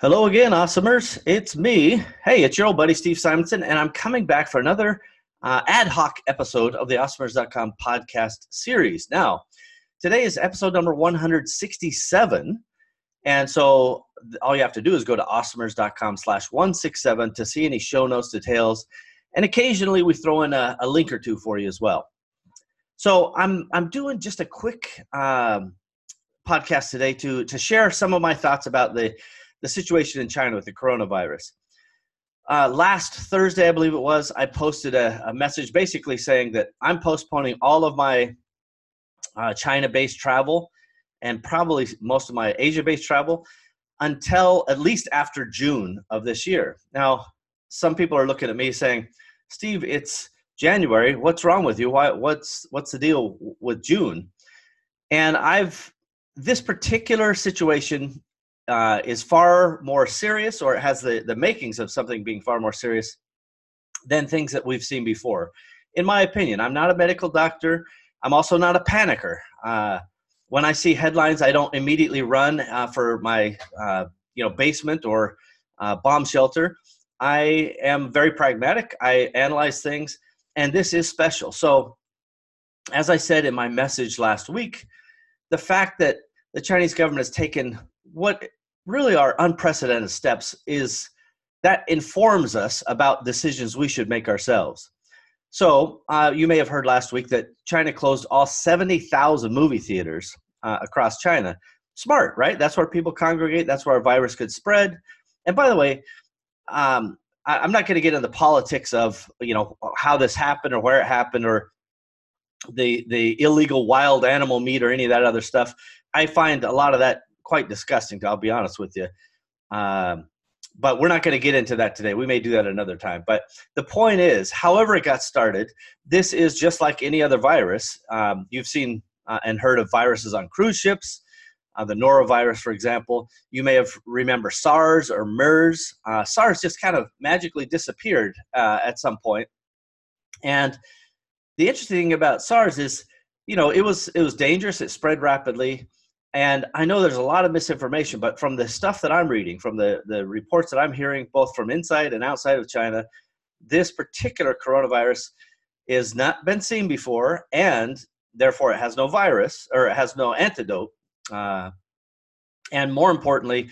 Hello again, Awesomers. It's me. Hey, it's your old buddy, Steve Simonson, and I'm coming back for another ad hoc episode of the Awesomers.com podcast series. Now, today is episode number 167, and so all you have to do is go to Awesomers.com/167 to see any show notes, details, and occasionally we throw in a link or two for you as well. So I'm doing just a quick podcast today to share some of my thoughts about the situation in China with the coronavirus. Last Thursday, I believe it was, I posted a message basically saying that I'm postponing all of my China-based travel and probably most of my Asia-based travel until at least after June of this year. Now, some people are looking at me saying, Steve, it's January. What's wrong with you? What's the deal with June? And this particular situation is far more serious, or it has the makings of something being far more serious than things that we've seen before. In my opinion, I'm not a medical doctor. I'm also not a panicker. When I see headlines, I don't immediately run for my basement or bomb shelter. I am very pragmatic. I analyze things, and this is special. So, as I said in my message last week, the fact that the Chinese government has taken what really are unprecedented steps is that informs us about decisions we should make ourselves. So you may have heard last week that China closed all 70,000 movie theaters across China. Smart, right? That's where people congregate. That's where a virus could spread. And by the way, I'm not going to get into the politics of how this happened or where it happened or the illegal wild animal meat or any of that other stuff. I find a lot of that quite disgusting, I'll be honest with you. But we're not going to get into that today. We may do that another time. But the point is, however it got started, this is just like any other virus. You've seen and heard of viruses on cruise ships, the norovirus, for example. You may have remember SARS or MERS. SARS just kind of magically disappeared at some point. And the interesting thing about SARS is, it was dangerous. It spread rapidly. And I know there's a lot of misinformation, but from the stuff that I'm reading, from the reports that I'm hearing, both from inside and outside of China, this particular coronavirus has not been seen before, and therefore it has no virus, or it has no antidote. And more importantly,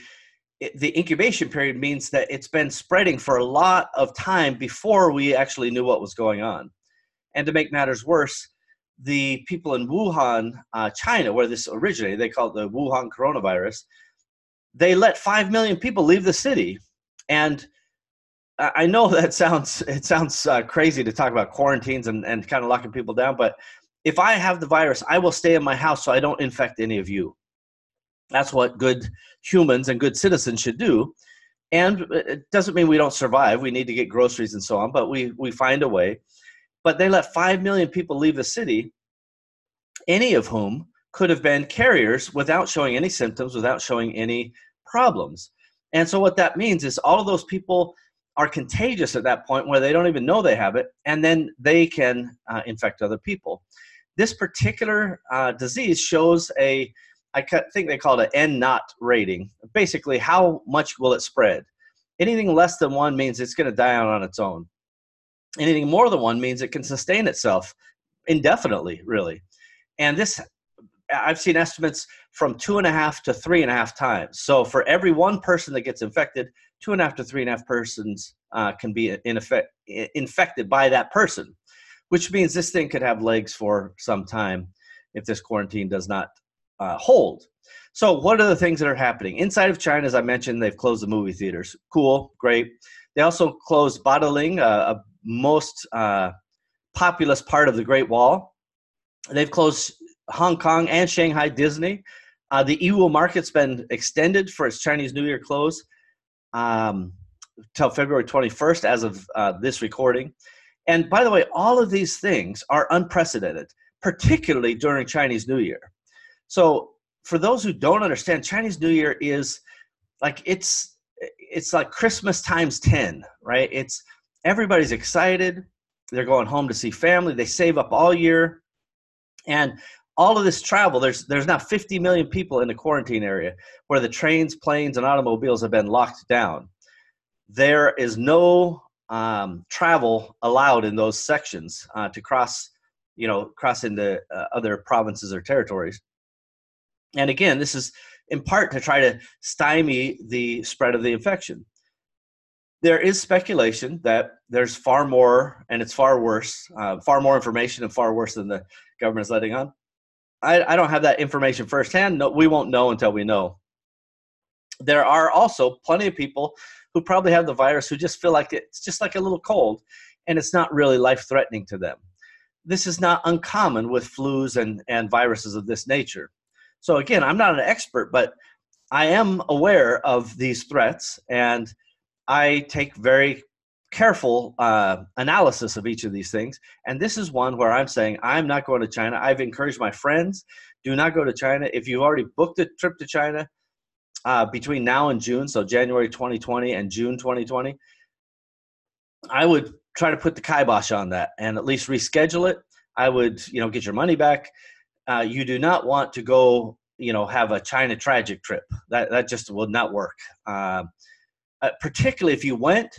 the incubation period means that it's been spreading for a lot of time before we actually knew what was going on. And to make matters worse, the people in Wuhan, China, where this originated, they call it the Wuhan coronavirus, they let 5 million people leave the city. And I know that sounds crazy to talk about quarantines and kind of locking people down, but if I have the virus, I will stay in my house so I don't infect any of you. That's what good humans and good citizens should do. And it doesn't mean we don't survive. We need to get groceries and so on, but we find a way. But they let 5 million people leave the city, any of whom could have been carriers without showing any symptoms, without showing any problems. And so what that means is all of those people are contagious at that point where they don't even know they have it, and then they can infect other people. This particular disease shows I think they call it an N-naught rating, basically how much will it spread. Anything less than 1 means it's going to die out on its own. Anything more than 1 means it can sustain itself indefinitely, really. And this, I've seen estimates from 2.5 to 3.5 times. So for every 1 person that gets infected, 2.5 to 3.5 persons can be infected by that person, which means this thing could have legs for some time if this quarantine does not hold. So what are the things that are happening? Inside of China, as I mentioned, they've closed the movie theaters. Cool, great. They also closed Badaling, a most populous part of the Great Wall. They've closed Hong Kong and Shanghai Disney. The EWO market's been extended for its Chinese New Year close till February 21st as of this recording. And by the way, all of these things are unprecedented, particularly during Chinese New Year. So for those who don't understand, Chinese New Year is like it's like Christmas times 10, right? It's everybody's excited. They're going home to see family. They save up all year. And all of this travel, there's now 50 million people in the quarantine area where the trains, planes, and automobiles have been locked down. There is no travel allowed in those sections to cross, cross into other provinces or territories. And again, this is in part to try to stymie the spread of the infection. There is speculation that there's far more, and it's far worse, far more information and far worse than the government is letting on. I don't have that information firsthand. No, we won't know until we know. There are also plenty of people who probably have the virus who just feel like it's just like a little cold, and it's not really life-threatening to them. This is not uncommon with flus and viruses of this nature. So again, I'm not an expert, but I am aware of these threats, and I take very careful analysis of each of these things. And this is one where I'm saying, I'm not going to China. I've encouraged my friends, do not go to China. If you've already booked a trip to China between now and June, so January 2020 and June 2020, I would try to put the kibosh on that and at least reschedule it. I would, get your money back. You do not want to go, have a China tragic trip. That just will not work. Particularly if you went,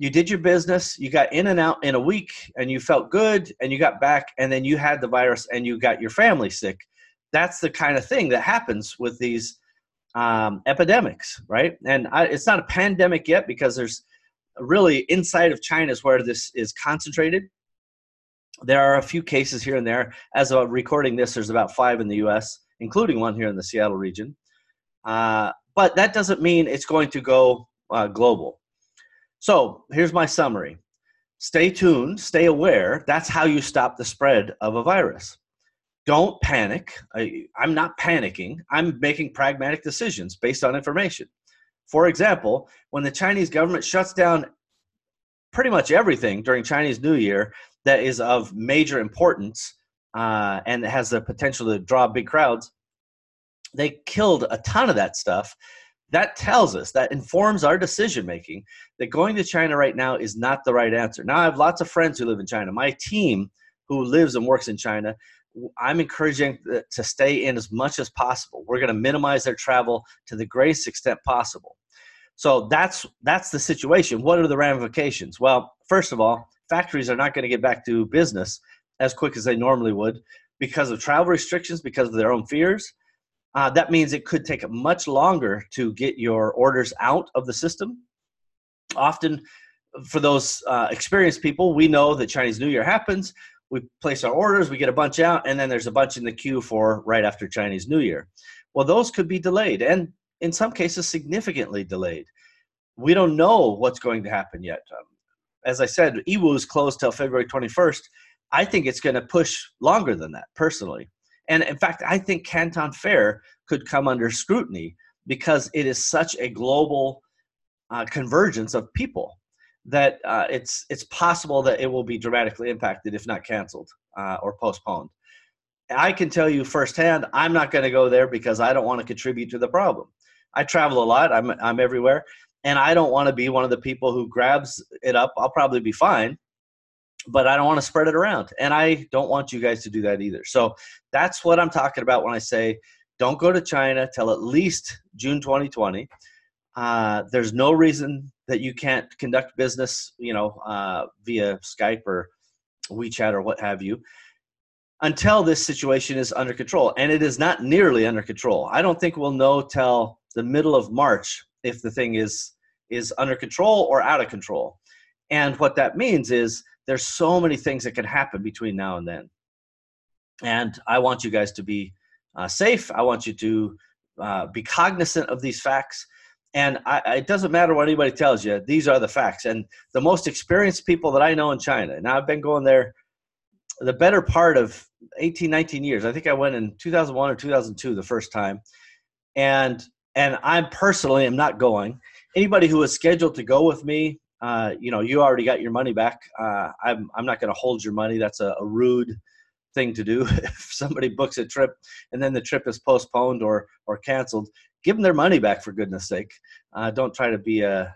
you did your business, you got in and out in a week, and you felt good, and you got back, and then you had the virus, and you got your family sick. That's the kind of thing that happens with these epidemics, right? And it's not a pandemic yet, because there's really inside of China is where this is concentrated. There are a few cases here and there. As of recording this, there's about 5 in the U.S., including one here in the Seattle region. But that doesn't mean it's going to go global. So here's my summary. Stay tuned, stay aware. That's how you stop the spread of a virus. Don't panic. I'm not panicking. I'm making pragmatic decisions based on information. For example, when the Chinese government shuts down pretty much everything during Chinese New Year that is of major importance and has the potential to draw big crowds, they killed a ton of that stuff. That tells us, that informs our decision-making, that going to China right now is not the right answer. Now, I have lots of friends who live in China. My team who lives and works in China, I'm encouraging to stay in as much as possible. We're going to minimize their travel to the greatest extent possible. So that's the situation. What are the ramifications? Well, first of all, factories are not going to get back to business as quick as they normally would because of travel restrictions, because of their own fears. That means it could take much longer to get your orders out of the system. Often, for those experienced people, we know that Chinese New Year happens. We place our orders, we get a bunch out, and then there's a bunch in the queue for right after Chinese New Year. Well, those could be delayed, and in some cases, significantly delayed. We don't know what's going to happen yet. As I said, EWO is closed till February 21st. I think it's going to push longer than that, personally. And in fact, I think Canton Fair could come under scrutiny because it is such a global convergence of people that it's possible that it will be dramatically impacted, if not canceled or postponed. I can tell you firsthand, I'm not going to go there because I don't want to contribute to the problem. I travel a lot. I'm everywhere. And I don't want to be one of the people who grabs it up. I'll probably be fine, but I don't want to spread it around. And I don't want you guys to do that either. So that's what I'm talking about when I say don't go to China till at least June 2020. There's no reason that you can't conduct business, via Skype or WeChat or what have you, until this situation is under control. And it is not nearly under control. I don't think we'll know till the middle of March if the thing is under control or out of control. And what that means is there's so many things that can happen between now and then. And I want you guys to be safe. I want you to be cognizant of these facts. And it doesn't matter what anybody tells you. These are the facts. And the most experienced people that I know in China, and I've been going there the better part of 18, 19 years. I think I went in 2001 or 2002 the first time. And I personally am not going. Anybody who was scheduled to go with me, you already got your money back. I'm not going to hold your money. That's a rude thing to do. If somebody books a trip and then the trip is postponed or canceled, give them their money back, for goodness sake. Don't try to be a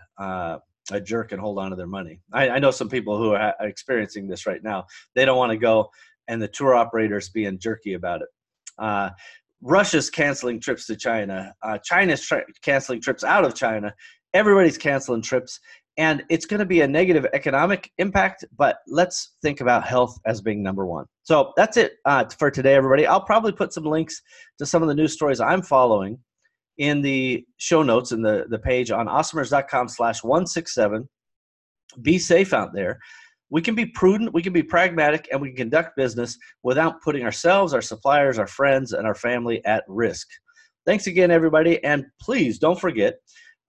jerk and hold on to their money. I know some people who are experiencing this right now. They don't want to go, and the tour operator's being jerky about it. Russia's canceling trips to China. China's canceling trips out of China. Everybody's canceling trips. And it's going to be a negative economic impact, but let's think about health as being number one. So that's it for today, everybody. I'll probably put some links to some of the news stories I'm following in the show notes in the page on awesomers.com/167. Be safe out there. We can be prudent, we can be pragmatic, and we can conduct business without putting ourselves, our suppliers, our friends, and our family at risk. Thanks again, everybody. And please don't forget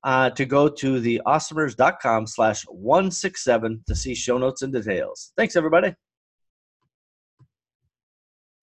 to go to the awesomers.com/167 to see show notes and details. Thanks, everybody.